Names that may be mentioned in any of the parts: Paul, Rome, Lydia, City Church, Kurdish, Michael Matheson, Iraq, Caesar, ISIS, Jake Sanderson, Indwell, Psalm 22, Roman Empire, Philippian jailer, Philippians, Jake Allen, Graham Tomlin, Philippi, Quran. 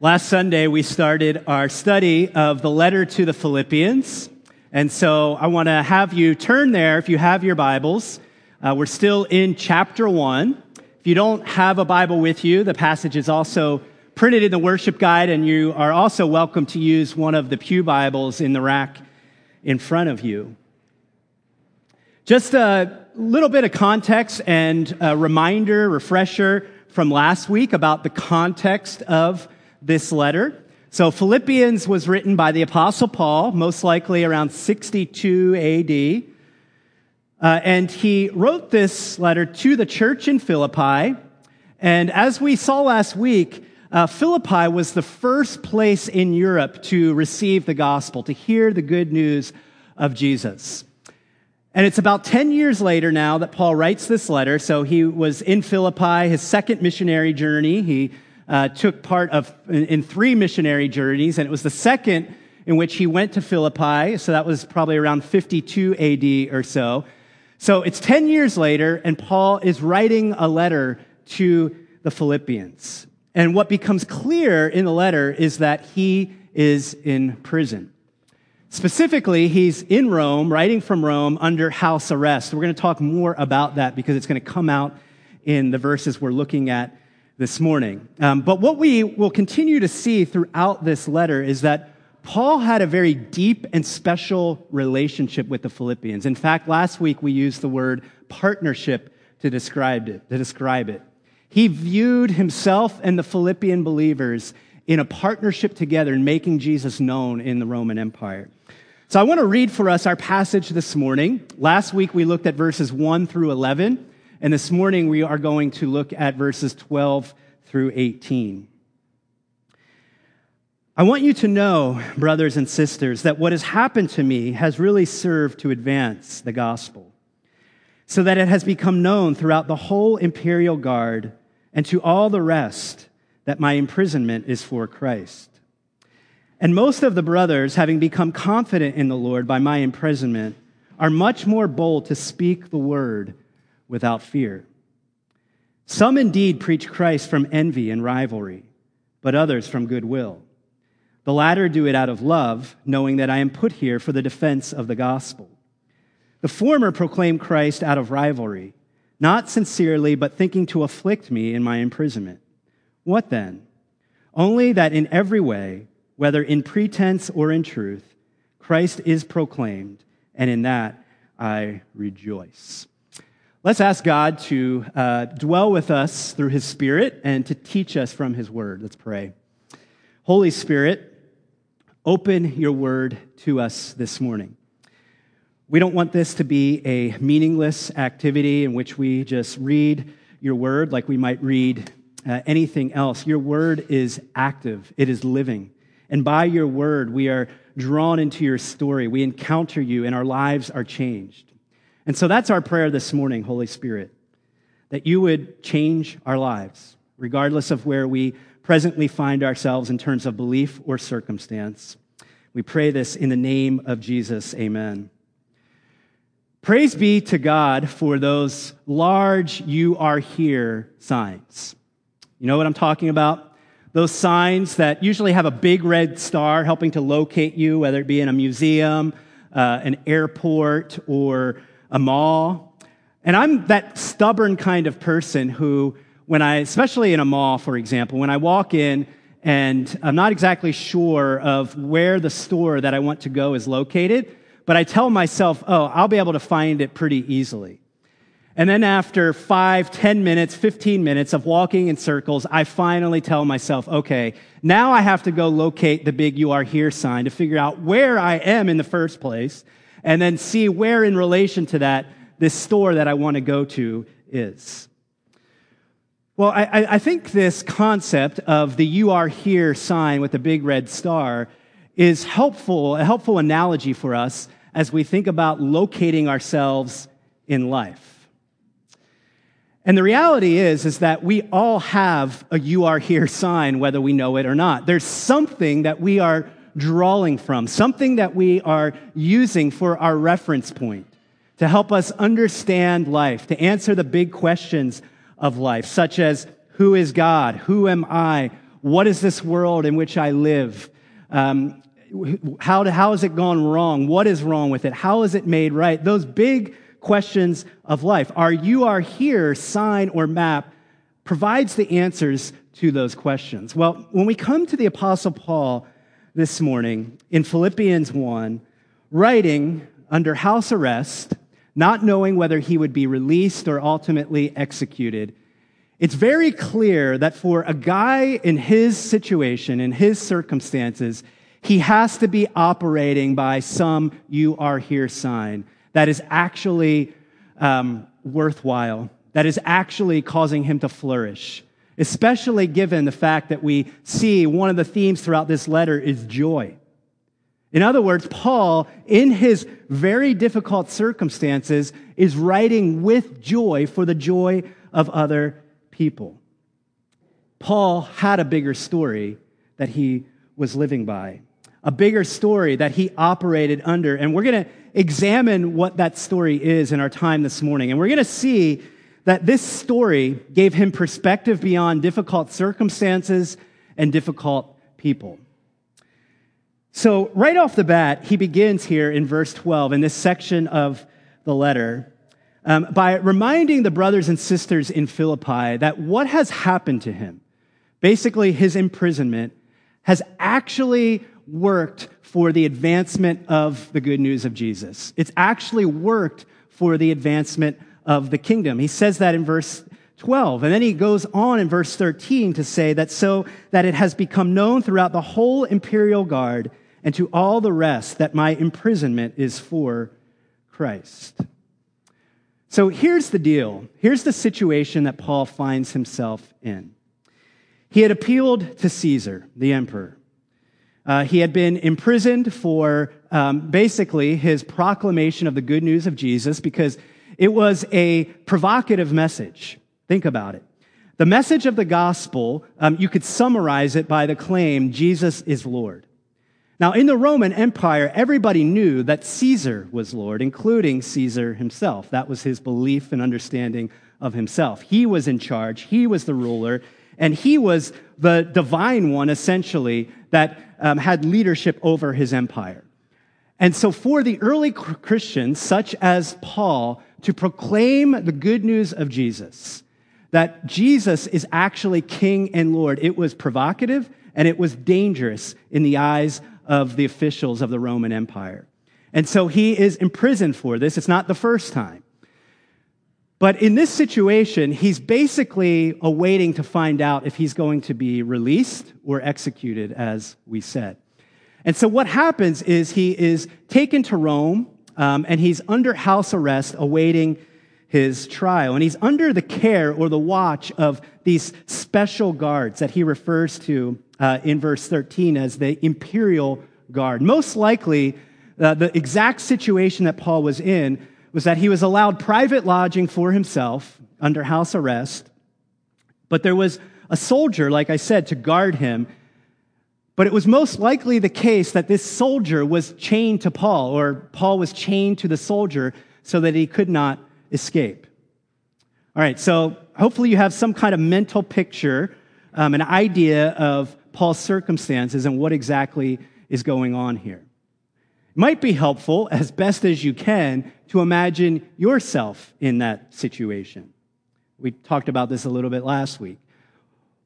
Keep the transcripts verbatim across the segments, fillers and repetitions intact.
Last Sunday, we started our study of the letter to the Philippians, and so I want to have you turn there if you have your Bibles. Uh, we're still in chapter one. If you don't have a Bible with you, the passage is also printed in the worship guide, and you are also welcome to use one of the pew Bibles in the rack in front of you. Just a little bit of context and a reminder, refresher from last week about the context of this letter. So Philippians was written by the Apostle Paul, most likely around sixty-two A D. Uh, and he wrote this letter to the church in Philippi. And as we saw last week, uh, Philippi was the first place in Europe to receive the gospel, to hear the good news of Jesus. And it's about ten years later now that Paul writes this letter. So he was in Philippi, his second missionary journey. He Uh, took part of in, in three missionary journeys, and it was the second in which he went to Philippi, so that was probably around fifty-two A D or so. So it's ten years later, and Paul is writing a letter to the Philippians. And what becomes clear in the letter is that he is in prison. Specifically, he's in Rome, writing from Rome, under house arrest. We're going to talk more about that because it's going to come out in the verses we're looking at this morning. Um, but what we will continue to see throughout this letter is that Paul had a very deep and special relationship with the Philippians. In fact, last week we used the word partnership to describe it. To describe it. He viewed himself and the Philippian believers in a partnership together in making Jesus known in the Roman Empire. So I want to read for us our passage this morning. Last week we looked at verses one through eleven. And this morning, we are going to look at verses twelve through eighteen. I want you to know, brothers and sisters, that what has happened to me has really served to advance the gospel, so that it has become known throughout the whole imperial guard and to all the rest that my imprisonment is for Christ. And most of the brothers, having become confident in the Lord by my imprisonment, are much more bold to speak the word without fear. Some indeed preach Christ from envy and rivalry, but others from goodwill. The latter do it out of love, knowing that I am put here for the defense of the gospel. The former proclaim Christ out of rivalry, not sincerely, but thinking to afflict me in my imprisonment. What then? Only that in every way, whether in pretense or in truth, Christ is proclaimed, and in that I rejoice. Let's ask God to uh, dwell with us through his Spirit and to teach us from his word. Let's pray. Holy Spirit, open your word to us this morning. We don't want this to be a meaningless activity in which we just read your word like we might read uh, anything else. Your word is active. It is living. And by your word, we are drawn into your story. We encounter you and our lives are changed. And so that's our prayer this morning, Holy Spirit, that you would change our lives, regardless of where we presently find ourselves in terms of belief or circumstance. We pray this in the name of Jesus, amen. Praise be to God for those large "you are here" signs. You know what I'm talking about? Those signs that usually have a big red star helping to locate you, whether it be in a museum, uh, an airport, or a mall. And I'm that stubborn kind of person who, when I, especially in a mall, for example, when I walk in and I'm not exactly sure of where the store that I want to go is located, but I tell myself, oh, I'll be able to find it pretty easily. And then after five, ten minutes, fifteen minutes of walking in circles, I finally tell myself, okay, now I have to go locate the big "you are here" sign to figure out where I am in the first place, and then see where in relation to that this store that I want to go to is. Well, I, I think this concept of the "you are here" sign with the big red star is helpful, a helpful analogy for us as we think about locating ourselves in life. And the reality is, is that we all have a "you are here" sign, whether we know it or not. There's something that we are drawing from, something that we are using for our reference point to help us understand life, to answer the big questions of life, such as who is God, who am I, What is this world in which I live? Um, how, how has it gone wrong? What is wrong with it? How is it made right? Those big questions of life. Our You Are Here sign or map provides the answers to those questions. Well, when we come to the Apostle Paul this morning in Philippians one, writing under house arrest, not knowing whether he would be released or ultimately executed, it's very clear that for a guy in his situation, in his circumstances, he has to be operating by some You Are Here sign that is actually um, worthwhile, that is actually causing him to flourish, especially given the fact that we see one of the themes throughout this letter is joy. In other words, Paul, in his very difficult circumstances, is writing with joy for the joy of other people. Paul had a bigger story that he was living by, a bigger story that he operated under. And we're going to examine what that story is in our time this morning. And we're going to see that this story gave him perspective beyond difficult circumstances and difficult people. So right off the bat, he begins here in verse twelve in this section of the letter um, by reminding the brothers and sisters in Philippi that what has happened to him, basically his imprisonment, has actually worked for the advancement of the good news of Jesus. It's actually worked for the advancement of the kingdom. He says that in verse twelve. And then he goes on in verse thirteen to say that so that it has become known throughout the whole imperial guard and to all the rest that my imprisonment is for Christ. So here's the deal. Here's the situation that Paul finds himself in. He had appealed to Caesar, the emperor. Uh, he had been imprisoned for um, basically his proclamation of the good news of Jesus because it was a provocative message. Think about it. The message of the gospel, um, you could summarize it by the claim, Jesus is Lord. Now, in the Roman Empire, everybody knew that Caesar was Lord, including Caesar himself. That was his belief and understanding of himself. He was in charge. He was the ruler. And he was the divine one, essentially, that um, had leadership over his empire. And so for the early Christians, such as Paul, to proclaim the good news of Jesus, that Jesus is actually King and Lord. It was provocative and it was dangerous in the eyes of the officials of the Roman Empire. And so he is imprisoned for this. It's not the first time. But in this situation, he's basically awaiting to find out if he's going to be released or executed, as we said. And so what happens is he is taken to Rome, um, and he's under house arrest awaiting his trial. And he's under the care or the watch of these special guards that he refers to uh, in verse thirteen as the imperial guard. Most likely, uh, the exact situation that Paul was in was that he was allowed private lodging for himself under house arrest, but there was a soldier, like I said, to guard him. But it was most likely the case that this soldier was chained to Paul, or Paul was chained to the soldier so that he could not escape. All right, so hopefully you have some kind of mental picture, um, an idea of Paul's circumstances and what exactly is going on here. It might be helpful, as best as you can, to imagine yourself in that situation. We talked about this a little bit last week.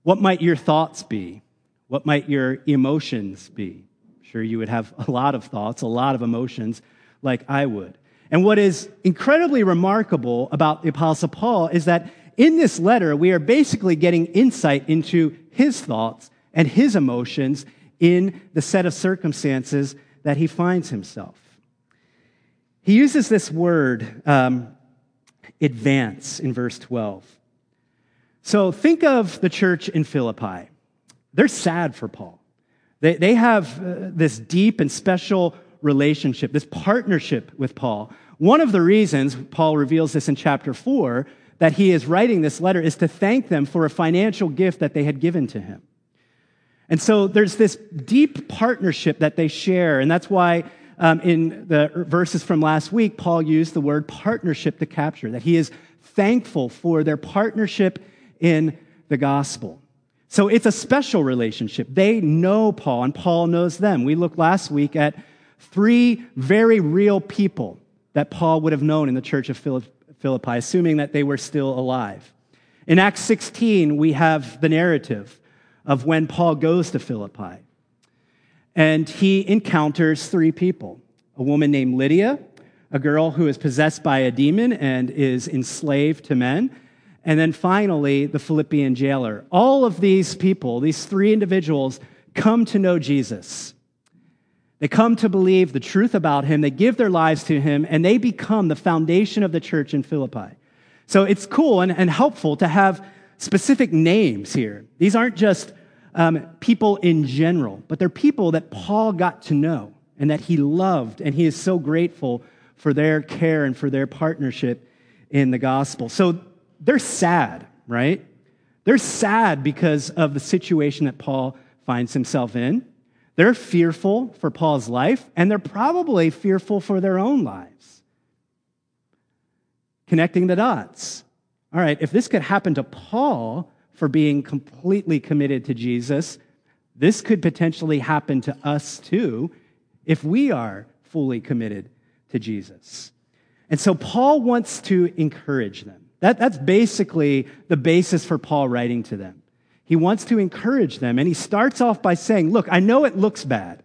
What might your thoughts be? What might your emotions be? I'm sure you would have a lot of thoughts, a lot of emotions, like I would. And what is incredibly remarkable about the Apostle Paul is that in this letter, we are basically getting insight into his thoughts and his emotions in the set of circumstances that he finds himself. He uses this word, um, advance, in verse twelve. So think of the church in Philippi. They're sad for Paul. They, they have uh, this deep and special relationship, this partnership with Paul. One of the reasons, Paul reveals this in chapter four, that he is writing this letter is to thank them for a financial gift that they had given to him. And so there's this deep partnership that they share, and that's why um, in the verses from last week, Paul used the word partnership to capture, that he is thankful for their partnership in the gospel. So it's a special relationship. They know Paul, and Paul knows them. We looked last week at three very real people that Paul would have known in the church of Philippi, assuming that they were still alive. In Acts sixteen, we have the narrative of when Paul goes to Philippi, and he encounters three people: a woman named Lydia, a girl who is possessed by a demon and is enslaved to men, and then finally, the Philippian jailer. All of these people, these three individuals, come to know Jesus. They come to believe the truth about him, they give their lives to him, and they become the foundation of the church in Philippi. So it's cool and, and helpful to have specific names here. These aren't just um, people in general, but they're people that Paul got to know and that he loved, and he is so grateful for their care and for their partnership in the gospel. So they're sad, right? They're sad because of the situation that Paul finds himself in. They're fearful for Paul's life, and they're probably fearful for their own lives. Connecting the dots. All right, if this could happen to Paul for being completely committed to Jesus, this could potentially happen to us too if we are fully committed to Jesus. And so Paul wants to encourage them. That, that's basically the basis for Paul writing to them. He wants to encourage them, and he starts off by saying, look, I know it looks bad.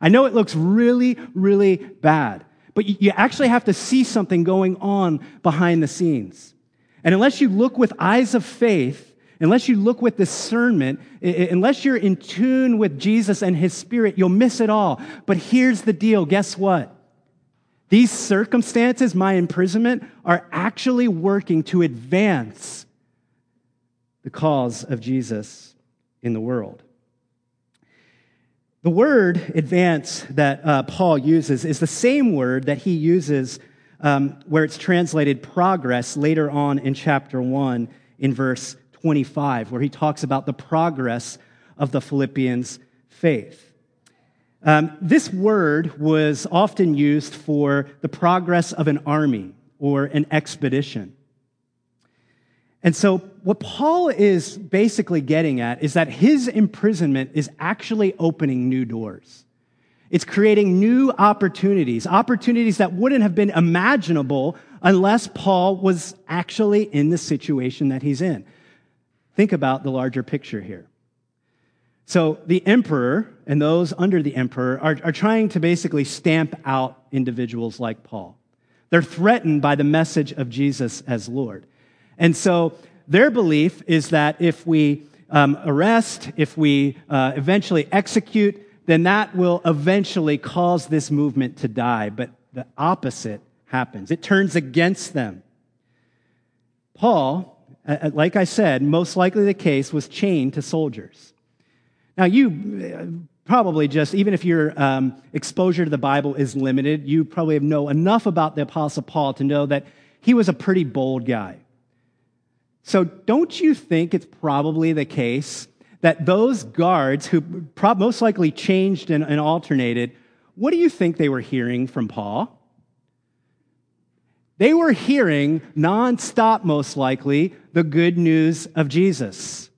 I know it looks really, really bad, but you, you actually have to see something going on behind the scenes. And unless you look with eyes of faith, unless you look with discernment, unless you're in tune with Jesus and his spirit, you'll miss it all. But here's the deal. Guess what? These circumstances, my imprisonment, are actually working to advance the cause of Jesus in the world. The word advance that uh, Paul uses is the same word that he uses um, where it's translated progress later on in chapter one in verse twenty-five, where he talks about the progress of the Philippians' faith. Um, this word was often used for the progress of an army or an expedition. And so what Paul is basically getting at is that his imprisonment is actually opening new doors. It's creating new opportunities, opportunities that wouldn't have been imaginable unless Paul was actually in the situation that he's in. Think about the larger picture here. So the emperor and those under the emperor are, are trying to basically stamp out individuals like Paul. They're threatened by the message of Jesus as Lord. And so their belief is that if we um, arrest, if we uh, eventually execute, then that will eventually cause this movement to die. But the opposite happens. It turns against them. Paul, like I said, most likely the case was chained to soldiers. Now, you probably just, even if your um, exposure to the Bible is limited, you probably know enough about the Apostle Paul to know that he was a pretty bold guy. So don't you think it's probably the case that those guards who pro- most likely changed and, and alternated, what do you think they were hearing from Paul? They were hearing nonstop, most likely, the good news of Jesus.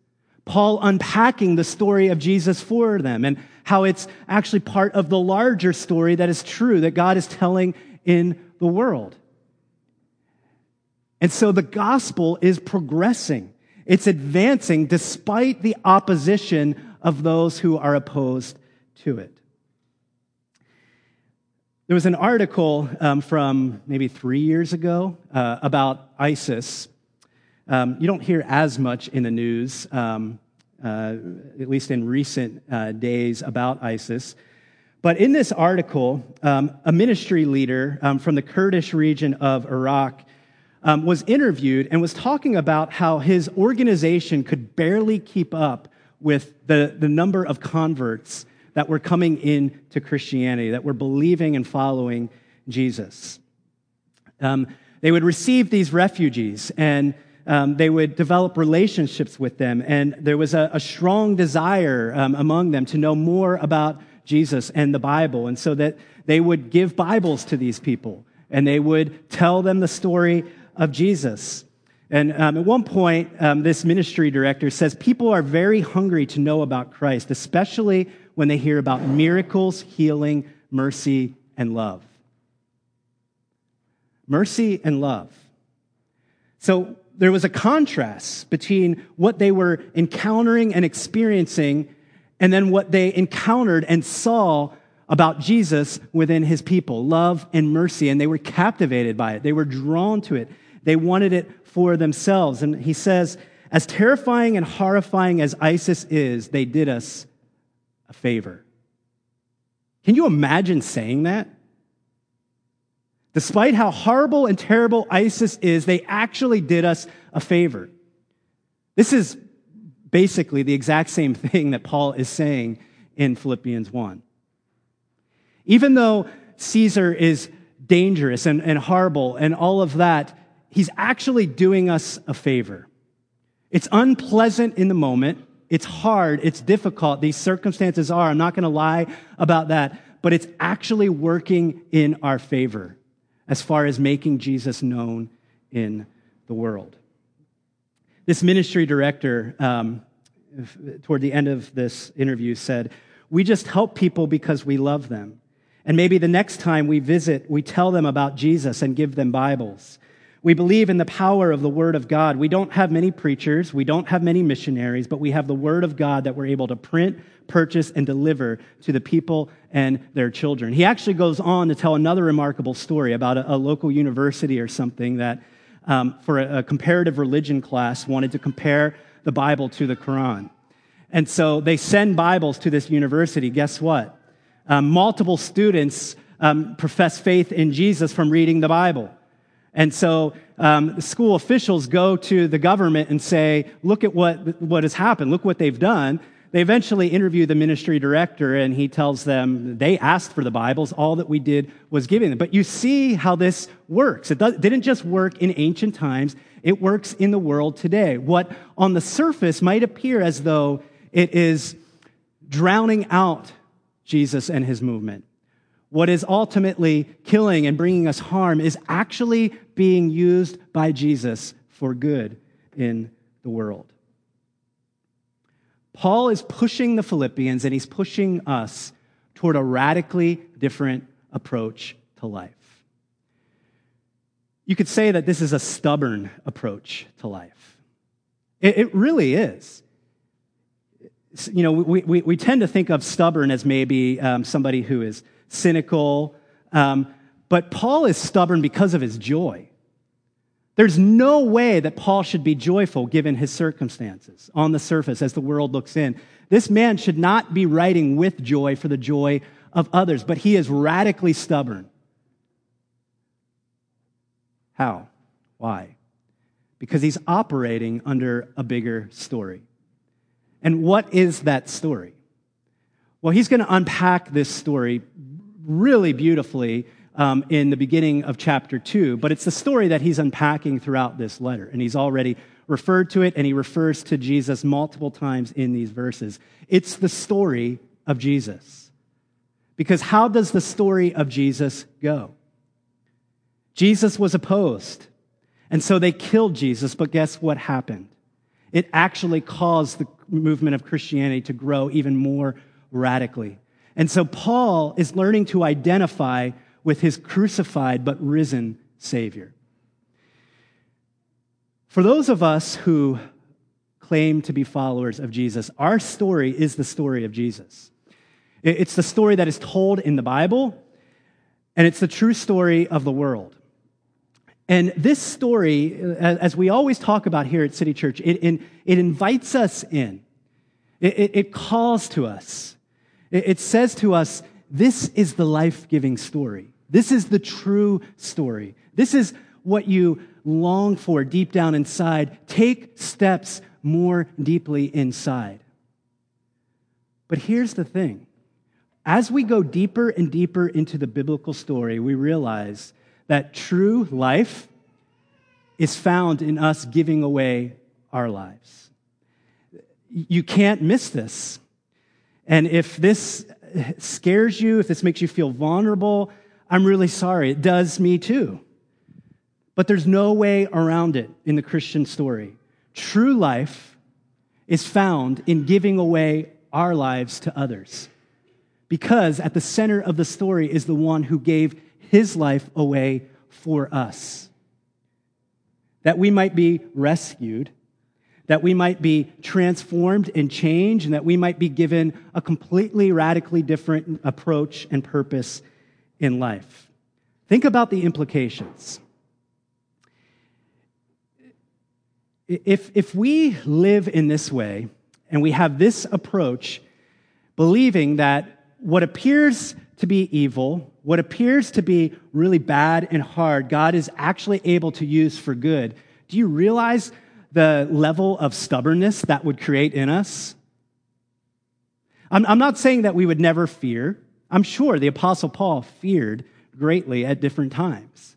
Paul unpacking the story of Jesus for them and how it's actually part of the larger story that is true, that God is telling in the world. And so the gospel is progressing. It's advancing despite the opposition of those who are opposed to it. There was an article um, from maybe three years ago uh, about ISIS. Um, you don't hear as much in the news, um, uh, at least in recent uh, days, about ISIS. But in this article, um, a ministry leader um, from the Kurdish region of Iraq um, was interviewed and was talking about how his organization could barely keep up with the, the number of converts that were coming into Christianity, that were believing and following Jesus. Um, they would receive these refugees, and Um, they would develop relationships with them, and there was a, a strong desire um, among them to know more about Jesus and the Bible, and so that they would give Bibles to these people, and they would tell them the story of Jesus. And um, at one point, um, this ministry director says, people are very hungry to know about Christ, especially when they hear about miracles, healing, mercy, and love. Mercy and love. So there was a contrast between what they were encountering and experiencing and then what they encountered and saw about Jesus within his people, love and mercy. And they were captivated by it. They were drawn to it. They wanted it for themselves. And he says, as terrifying and horrifying as ISIS is, they did us a favor. Can you imagine saying that? Despite how horrible and terrible ISIS is, they actually did us a favor. This is basically the exact same thing that Paul is saying in Philippians one. Even though Caesar is dangerous and, and horrible and all of that, he's actually doing us a favor. It's unpleasant in the moment. It's hard. It's difficult. These circumstances are. I'm not going to lie about that. But it's actually working in our favor as far as making Jesus known in the world. This ministry director, um, toward the end of this interview, said, we just help people because we love them. And maybe the next time we visit, we tell them about Jesus and give them Bibles. We believe in the power of the Word of God. We don't have many preachers. We don't have many missionaries, but we have the Word of God that we're able to print, purchase, and deliver to the people and their children. He actually goes on to tell another remarkable story about a, a local university or something that, um, for a, a comparative religion class, wanted to compare the Bible to the Quran. And so they send Bibles to this university. Guess what? Um, multiple students um, profess faith in Jesus from reading the Bible. And so um, the school officials go to the government and say, look at what, what has happened. Look what they've done. They eventually interview the ministry director, and he tells them, they asked for the Bibles. All that we did was giving them. But you see how this works. It does, didn't just work in ancient times. It works in the world today. What on the surface might appear as though it is drowning out Jesus and his movement, what is ultimately killing and bringing us harm is actually being used by Jesus for good in the world. Paul is pushing the Philippians, and he's pushing us toward a radically different approach to life. You could say that this is a stubborn approach to life. It, it really is. You know, we, we, we tend to think of stubborn as maybe um, somebody who is cynical, um, but Paul is stubborn because of his joy. There's no way that Paul should be joyful given his circumstances on the surface as the world looks in. This man should not be writing with joy for the joy of others, but he is radically stubborn. How? Why? Because he's operating under a bigger story. And what is that story? Well, he's going to unpack this story really beautifully um, in the beginning of chapter two, but it's the story that he's unpacking throughout this letter, and he's already referred to it, and he refers to Jesus multiple times in these verses. It's the story of Jesus, because how does the story of Jesus go? Jesus was opposed, and so they killed Jesus, but guess what happened? It actually caused the movement of Christianity to grow even more radically. And so Paul is learning to identify with his crucified but risen Savior. For those of us who claim to be followers of Jesus, our story is the story of Jesus. It's the story that is told in the Bible, and it's the true story of the world. And this story, as we always talk about here at City Church, it, it, it invites us in. It, it, it calls to us. It, it says to us, this is the life-giving story. This is the true story. This is what you long for deep down inside. Take steps more deeply inside. But here's the thing. As we go deeper and deeper into the biblical story, we realize that true life is found in us giving away our lives. You can't miss this. And if this scares you, if this makes you feel vulnerable, I'm really sorry. It does me too. But there's no way around it in the Christian story. True life is found in giving away our lives to others, because at the center of the story is the one who gave his life away for us, that we might be rescued, that we might be transformed and changed, and that we might be given a completely, radically different approach and purpose in life. Think about the implications. If, if we live in this way, and we have this approach, believing that what appears to be evil, what appears to be really bad and hard, God is actually able to use for good, do you realize the level of stubbornness that would create in us? I'm, I'm not saying that we would never fear. I'm sure the Apostle Paul feared greatly at different times.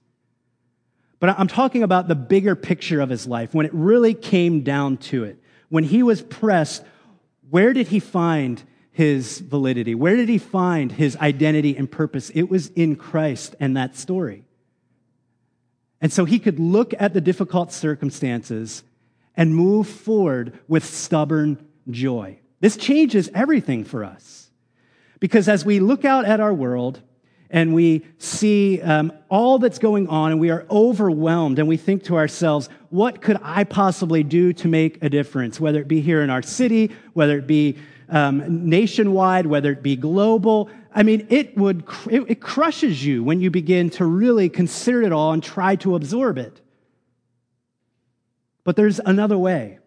But I'm talking about the bigger picture of his life, when it really came down to it. When he was pressed, where did he find his validity? Where did he find his identity and purpose? It was in Christ and that story. And so he could look at the difficult circumstances and move forward with stubborn joy. This changes everything for us, because as we look out at our world and we see um, all that's going on, and we are overwhelmed, and we think to ourselves, what could I possibly do to make a difference, whether it be here in our city, whether it be um, nationwide, whether it be global? I mean, it would it, it crushes you when you begin to really consider it all and try to absorb it. But there's another way,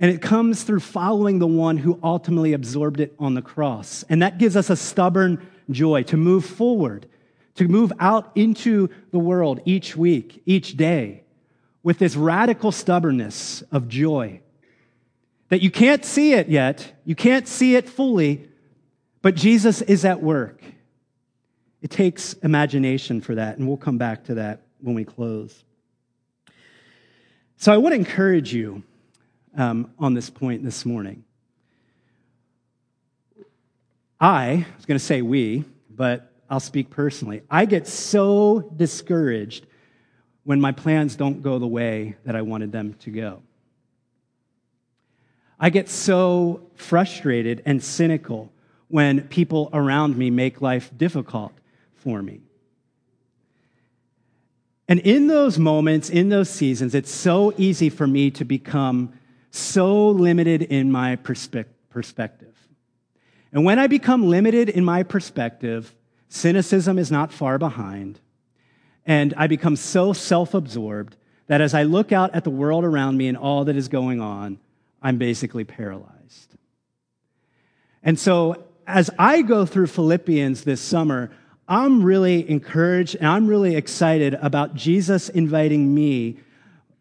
and it comes through following the one who ultimately absorbed it on the cross, and that gives us a stubborn joy to move forward, to move out into the world each week, each day, with this radical stubbornness of joy. That you can't see it yet, you can't see it fully, but Jesus is at work. It takes imagination for that, and we'll come back to that when we close. So I want to encourage you um, on this point this morning. I, I was going to say we, but I'll speak personally. I get so discouraged when my plans don't go the way that I wanted them to go. I get so frustrated and cynical when people around me make life difficult for me. And in those moments, in those seasons, it's so easy for me to become so limited in my perspe- perspective. And when I become limited in my perspective, cynicism is not far behind, and I become so self-absorbed that as I look out at the world around me and all that is going on, I'm basically paralyzed. And so as I go through Philippians this summer, I'm really encouraged and I'm really excited about Jesus inviting me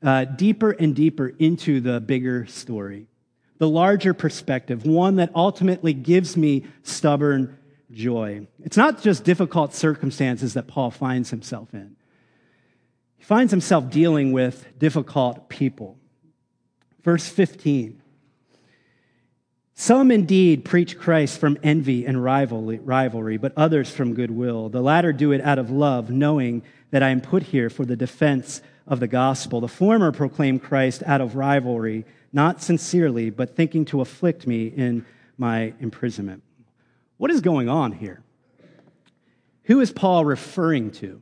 uh, deeper and deeper into the bigger story, the larger perspective, one that ultimately gives me stubborn joy. It's not just difficult circumstances that Paul finds himself in. He finds himself dealing with difficult people. Verse fifteen, some indeed preach Christ from envy and rivalry, but others from goodwill. The latter do it out of love, knowing that I am put here for the defense of the gospel. The former proclaim Christ out of rivalry, not sincerely, but thinking to afflict me in my imprisonment. What is going on here? Who is Paul referring to?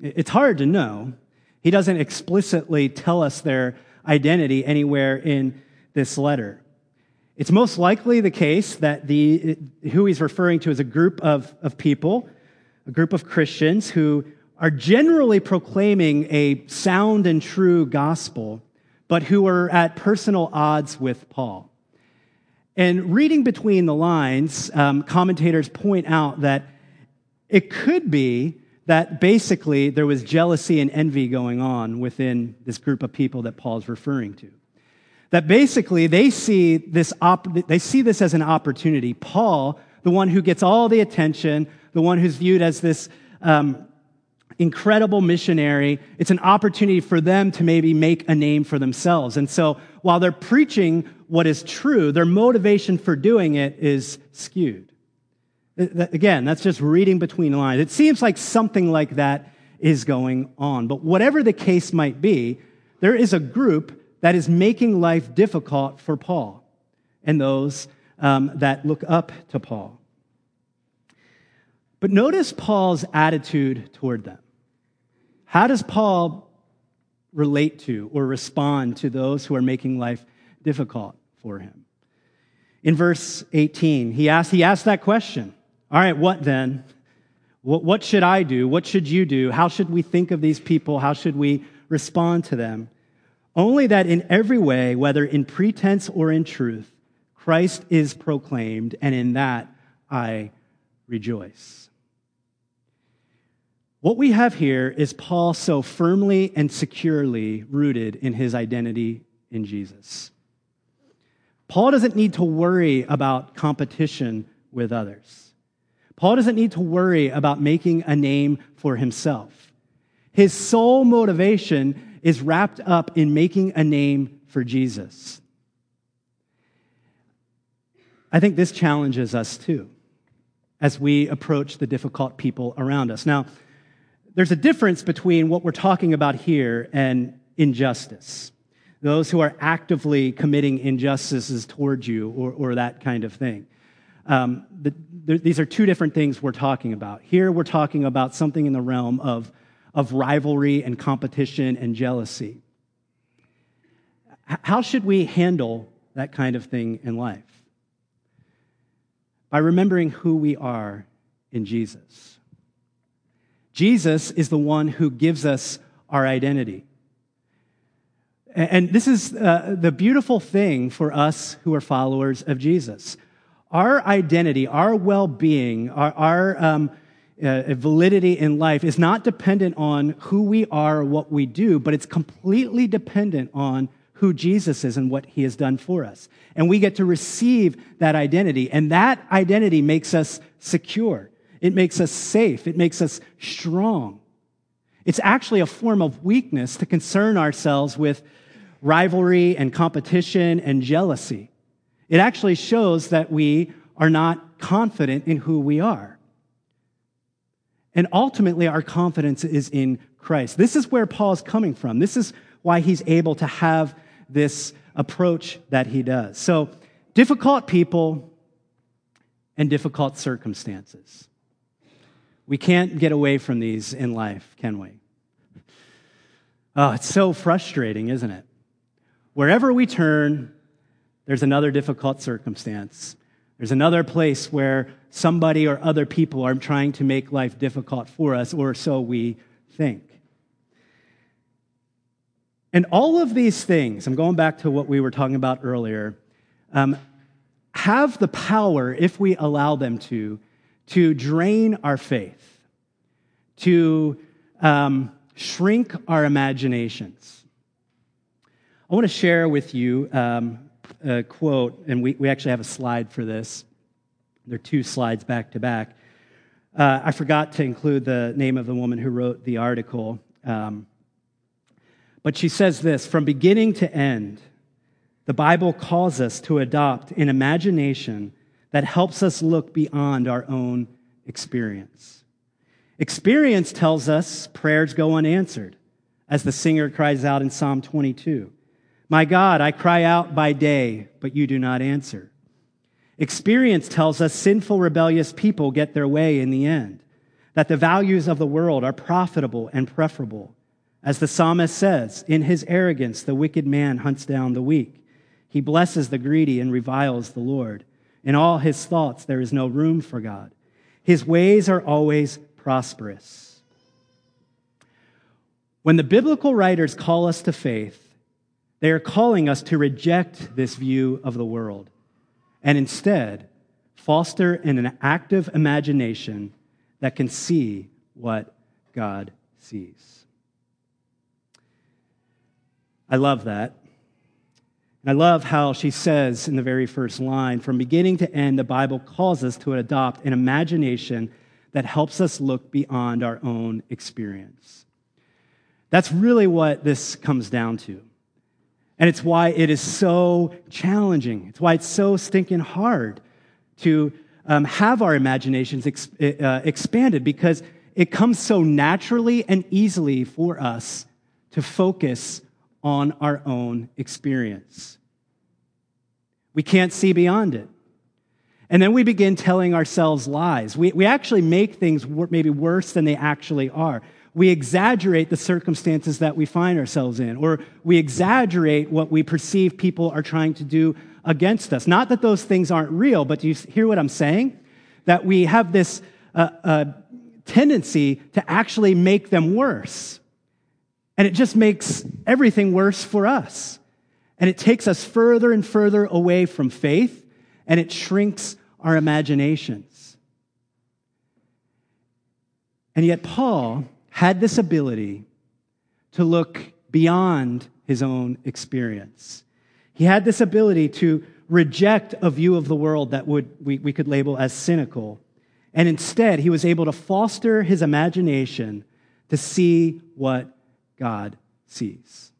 It's hard to know. He doesn't explicitly tell us their identity anywhere in this letter. It's most likely the case that the who he's referring to is a group of, of people, a group of Christians who are generally proclaiming a sound and true gospel, but who are at personal odds with Paul. And reading between the lines, um, commentators point out that it could be that basically there was jealousy and envy going on within this group of people that Paul's referring to. That basically they see this op- they see this as an opportunity. Paul, the one who gets all the attention, the one who's viewed as this um incredible missionary, it's an opportunity for them to maybe make a name for themselves. And so while they're preaching what is true, their motivation for doing it is skewed. Again, that's just reading between the lines. It seems like something like that is going on. But whatever the case might be, there is a group that is making life difficult for Paul and those um, that look up to Paul. But notice Paul's attitude toward them. How does Paul relate to or respond to those who are making life difficult for him? In verse eighteen, he asked, he asked that question. All right, what then? What, what should I do? What should you do? How should we think of these people? How should we respond to them? Only that in every way, whether in pretense or in truth, Christ is proclaimed, and in that I rejoice. What we have here is Paul so firmly and securely rooted in his identity in Jesus. Paul doesn't need to worry about competition with others. Paul doesn't need to worry about making a name for himself. His sole motivation is wrapped up in making a name for Jesus. I think this challenges us too as we approach the difficult people around us. Now, there's a difference between what we're talking about here and injustice, those who are actively committing injustices towards you or, or that kind of thing. Um, the, th- these are two different things we're talking about. Here we're talking about something in the realm of, of rivalry and competition and jealousy. H- how should we handle that kind of thing in life? By remembering who we are in Jesus. Jesus is the one who gives us our identity. And this is uh, the beautiful thing for us who are followers of Jesus. Our identity, our well-being, our, our um, uh, validity in life is not dependent on who we are or what we do, but it's completely dependent on who Jesus is and what he has done for us. And we get to receive that identity, and that identity makes us secure. It makes us safe. It makes us strong. It's actually a form of weakness to concern ourselves with rivalry and competition and jealousy. It actually shows that we are not confident in who we are. And ultimately, our confidence is in Christ. This is where Paul's coming from. This is why he's able to have this approach that he does. So, difficult people and difficult circumstances. We can't get away from these in life, can we? Oh, it's so frustrating, isn't it? Wherever we turn, there's another difficult circumstance. There's another place where somebody or other people are trying to make life difficult for us, or so we think. And all of these things, I'm going back to what we were talking about earlier, um, have the power, if we allow them to, to drain our faith, to um, shrink our imaginations. I want to share with you um, a quote, and we, we actually have a slide for this. There are two slides back to back. Uh, I forgot to include the name of the woman who wrote the article, um, but she says this: from beginning to end, the Bible calls us to adopt an imagination that helps us look beyond our own experience. Experience tells us prayers go unanswered, as the singer cries out in Psalm twenty-two. My God, I cry out by day, but you do not answer. Experience tells us sinful, rebellious people get their way in the end, that the values of the world are profitable and preferable. As the psalmist says, in his arrogance, the wicked man hunts down the weak. He blesses the greedy and reviles the Lord. In all his thoughts, there is no room for God. His ways are always prosperous. When the biblical writers call us to faith, they are calling us to reject this view of the world and instead foster an active imagination that can see what God sees. I love that. And I love how she says in the very first line, from beginning to end, the Bible calls us to adopt an imagination that helps us look beyond our own experience. That's really what this comes down to. And it's why it is so challenging. It's why it's so stinking hard to um, have our imaginations ex- uh, expanded, because it comes so naturally and easily for us to focus on our own experience. We can't see beyond it. And then we begin telling ourselves lies. We, we actually make things wor- maybe worse than they actually are. We exaggerate the circumstances that we find ourselves in, or we exaggerate what we perceive people are trying to do against us. Not that those things aren't real, but do you hear what I'm saying? That we have this uh, uh, tendency to actually make them worse. And it just makes everything worse for us. And it takes us further and further away from faith, and it shrinks our imaginations. And yet Paul had this ability to look beyond his own experience. He had this ability to reject a view of the world that would we, we could label as cynical. And instead, he was able to foster his imagination to see what God sees.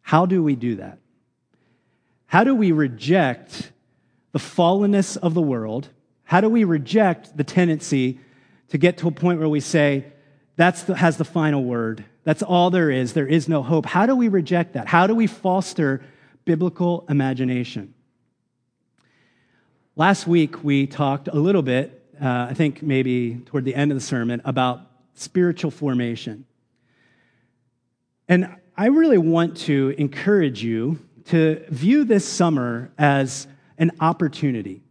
How do we do that? How do we reject the fallenness of the world? How do we reject the tendency to get to a point where we say, that's the, has the final word. That's all there is. There is no hope. How do we reject that? How do we foster biblical imagination? Last week, we talked a little bit, uh, I think maybe toward the end of the sermon, about spiritual formation. And I really want to encourage you to view this summer as an opportunity.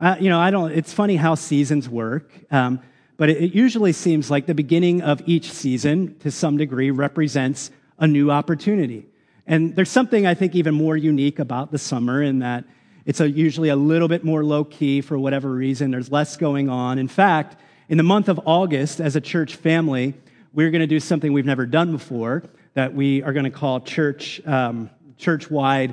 Uh, you know, I don't, it's funny how seasons work. Um, But it usually seems like the beginning of each season, to some degree, represents a new opportunity. And there's something, I think, even more unique about the summer in that it's a, usually a little bit more low-key for whatever reason. There's less going on. In fact, in the month of August, as a church family, we're going to do something we've never done before that we are going to call church, um, church-wide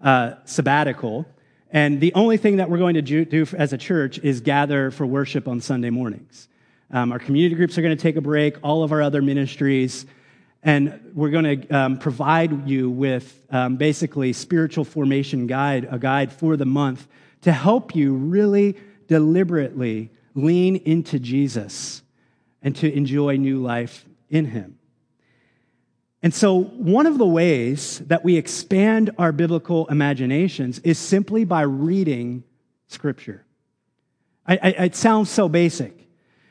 uh, sabbatical. And the only thing that we're going to do as a church is gather for worship on Sunday mornings. Um, our community groups are going to take a break, all of our other ministries, and we're going to um, provide you with um, basically spiritual formation guide, a guide for the month to help you really deliberately lean into Jesus and to enjoy new life in him. And so one of the ways that we expand our biblical imaginations is simply by reading Scripture. I, I, it sounds so basic.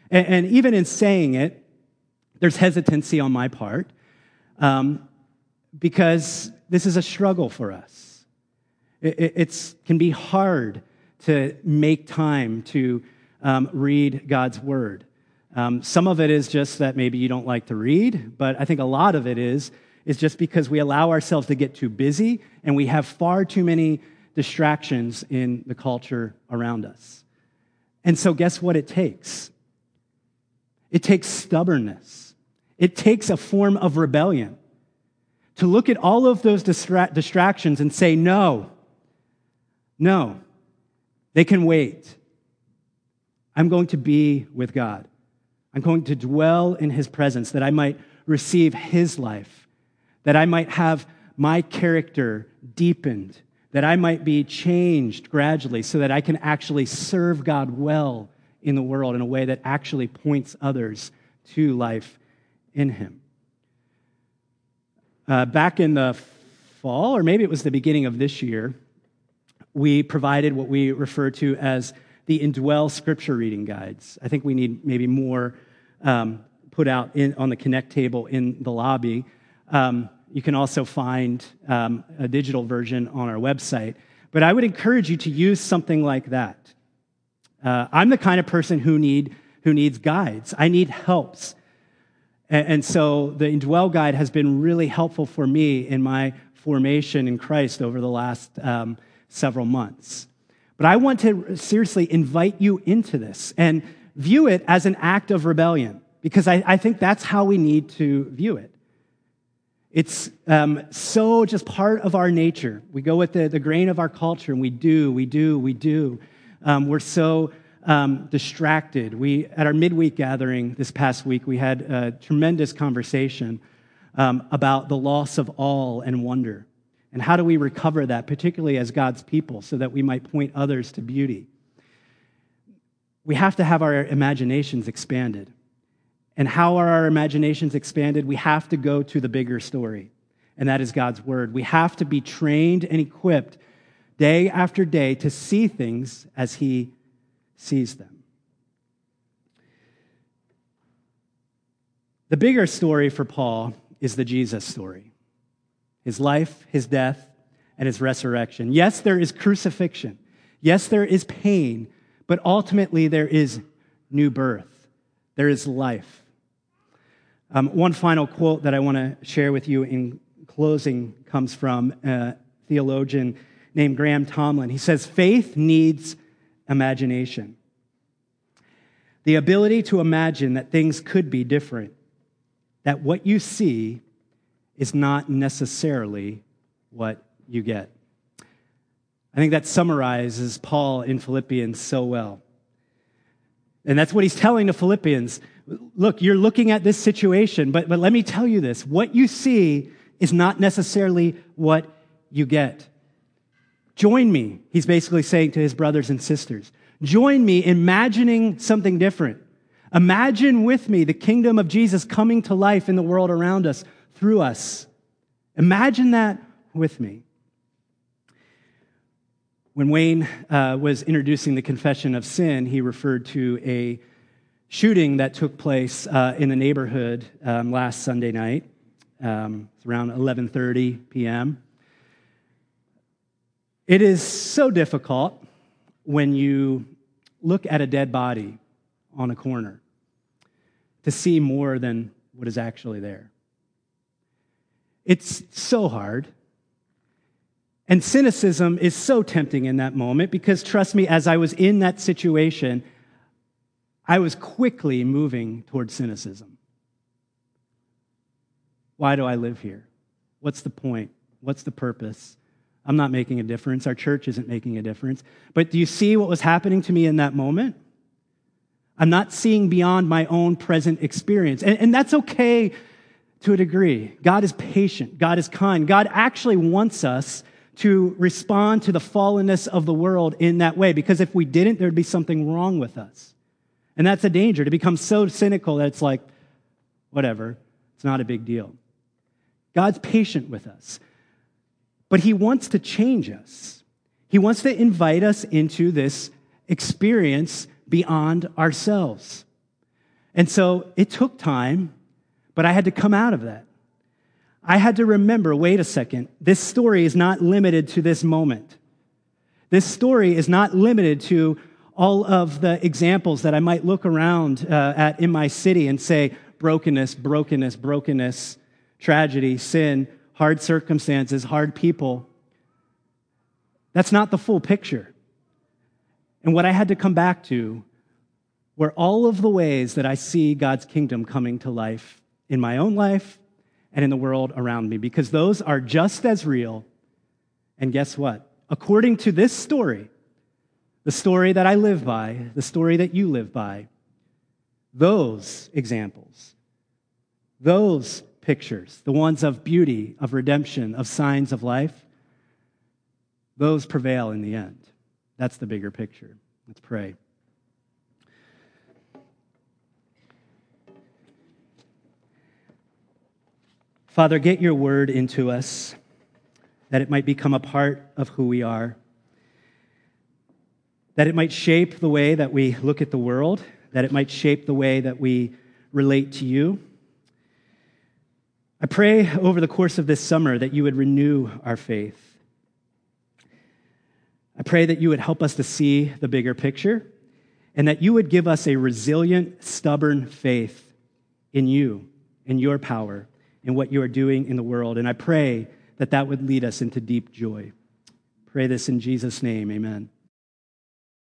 And even in saying it, there's hesitancy on my part um, because this is a struggle for us. It it's, can be hard to make time to um, read God's Word. Um, some of it is just that maybe you don't like to read, but I think a lot of it is, is just because we allow ourselves to get too busy and we have far too many distractions in the culture around us. And so guess what it takes? It takes stubbornness. It takes a form of rebellion to look at all of those distra- distractions and say, no, no, they can wait. I'm going to be with God. I'm going to dwell in his presence that I might receive his life, that I might have my character deepened, that I might be changed gradually so that I can actually serve God well in the world in a way that actually points others to life in him. Uh, back in the fall, or maybe it was the beginning of this year, we provided what we refer to as the Indwell Scripture Reading Guides. I think we need maybe more um, put out in, on the Connect table in the lobby. Um, you can also find um, a digital version on our website. But I would encourage you to use something like that. Uh, I'm the kind of person who need who needs guides. I need helps. And, and so the Indwell Guide has been really helpful for me in my formation in Christ over the last um, several months. But I want to seriously invite you into this and view it as an act of rebellion, because I, I think that's how we need to view it. It's um, so just part of our nature. We go with the, the grain of our culture, and we do, we do, we do. Um, we're so um, distracted. We at our midweek gathering this past week, we had a tremendous conversation um, about the loss of awe and wonder, and how do we recover that, particularly as God's people, so that we might point others to beauty. We have to have our imaginations expanded. And how are our imaginations expanded? We have to go to the bigger story, and that is God's word. We have to be trained and equipped day after day to see things as he sees them. The bigger story for Paul is the Jesus story. His life, his death, and his resurrection. Yes, there is crucifixion. Yes, there is pain, but ultimately there is new birth. There is life. Um, one final quote that I want to share with you in closing comes from a theologian named Graham Tomlin. He says, faith needs imagination. The ability to imagine that things could be different, that what you see is not necessarily what you get. I think that summarizes Paul in Philippians so well. And that's what he's telling the Philippians. Look, you're looking at this situation, but, but let me tell you this. What you see is not necessarily what you get. Join me, he's basically saying to his brothers and sisters. Join me imagining something different. Imagine with me the kingdom of Jesus coming to life in the world around us, through us. Imagine that with me. When Wayne uh, was introducing the confession of sin, he referred to a shooting that took place uh, in the neighborhood um, last Sunday night. Um, it's around eleven thirty p.m. It is so difficult when you look at a dead body on a corner to see more than what is actually there. It's so hard. And cynicism is so tempting in that moment because, trust me, as I was in that situation, I was quickly moving towards cynicism. Why do I live here? What's the point? What's the purpose? I'm not making a difference. Our church isn't making a difference. But do you see what was happening to me in that moment? I'm not seeing beyond my own present experience. And, and that's okay to a degree. God is patient. God is kind. God actually wants us to respond to the fallenness of the world in that way, because if we didn't, there'd be something wrong with us. And that's a danger, to become so cynical that it's like, whatever, it's not a big deal. God's patient with us, but he wants to change us. He wants to invite us into this experience beyond ourselves. And so it took time, but I had to come out of that. I had to remember, wait a second, this story is not limited to this moment. This story is not limited to all of the examples that I might look around uh, at in my city and say, brokenness, brokenness, brokenness, tragedy, sin, hard circumstances, hard people. That's not the full picture. And what I had to come back to were all of the ways that I see God's kingdom coming to life in my own life, and in the world around me, because those are just as real. And guess what? According to this story, the story that I live by, the story that you live by, those examples, those pictures, the ones of beauty, of redemption, of signs of life, those prevail in the end. That's the bigger picture. Let's pray. Father, get your word into us, that it might become a part of who we are, that it might shape the way that we look at the world, that it might shape the way that we relate to you. I pray over the course of this summer that you would renew our faith. I pray that you would help us to see the bigger picture, and that you would give us a resilient, stubborn faith in you, in your power, and what you are doing in the world. And I pray that that would lead us into deep joy. Pray this in Jesus' name, amen.